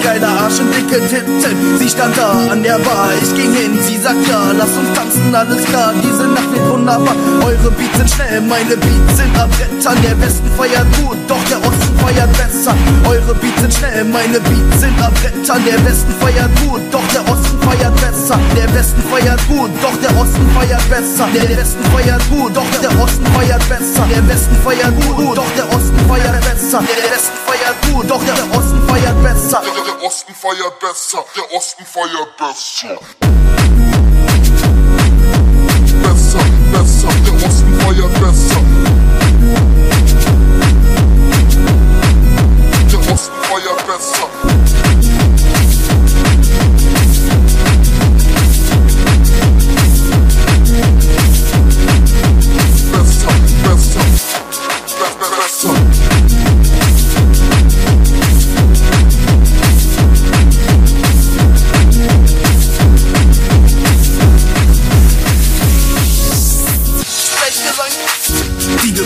Geiler Arsch und dicke Titten. Sie stand da an der Bar, ich ging hin, sie sagt ja, lass uns tanzen, alles klar. Diese Nacht wird wunderbar, eure Beats sind schnell, meine Beats sind abbrettern. Der Westen feiert gut, doch der Osten feiert besser. Eure Beats sind schnell, meine Beats sind abbrettern. Der Westen feiert gut, doch der Osten feiert besser. Der Westen feiert gut, doch der Osten feiert besser. Der Westen feiert gut, doch der Osten feiert besser. Der Westen feiert gut, doch der Osten feiert besser. Der Westen feiert gut, doch der Osten feiert besser. Der, der, der Osten feiert besser, der Osten feiert besser. Besser, besser, der Osten feiert besser. Der Osten feiert besser. Besser, besser, besser, besser.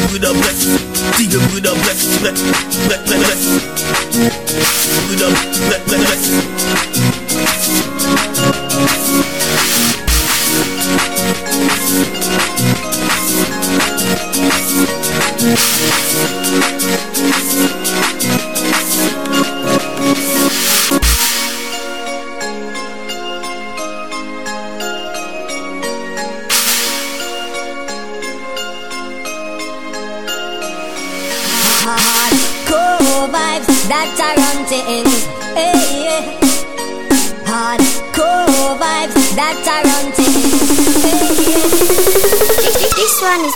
Brüder Black, die Brüder Black, Black, Black, Black, Black. Brüder Black, Black, Black. Black. that are hunting. Hey, yeah. Hardcore vibes that are hunting. Hey, yeah. This one is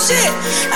Shit!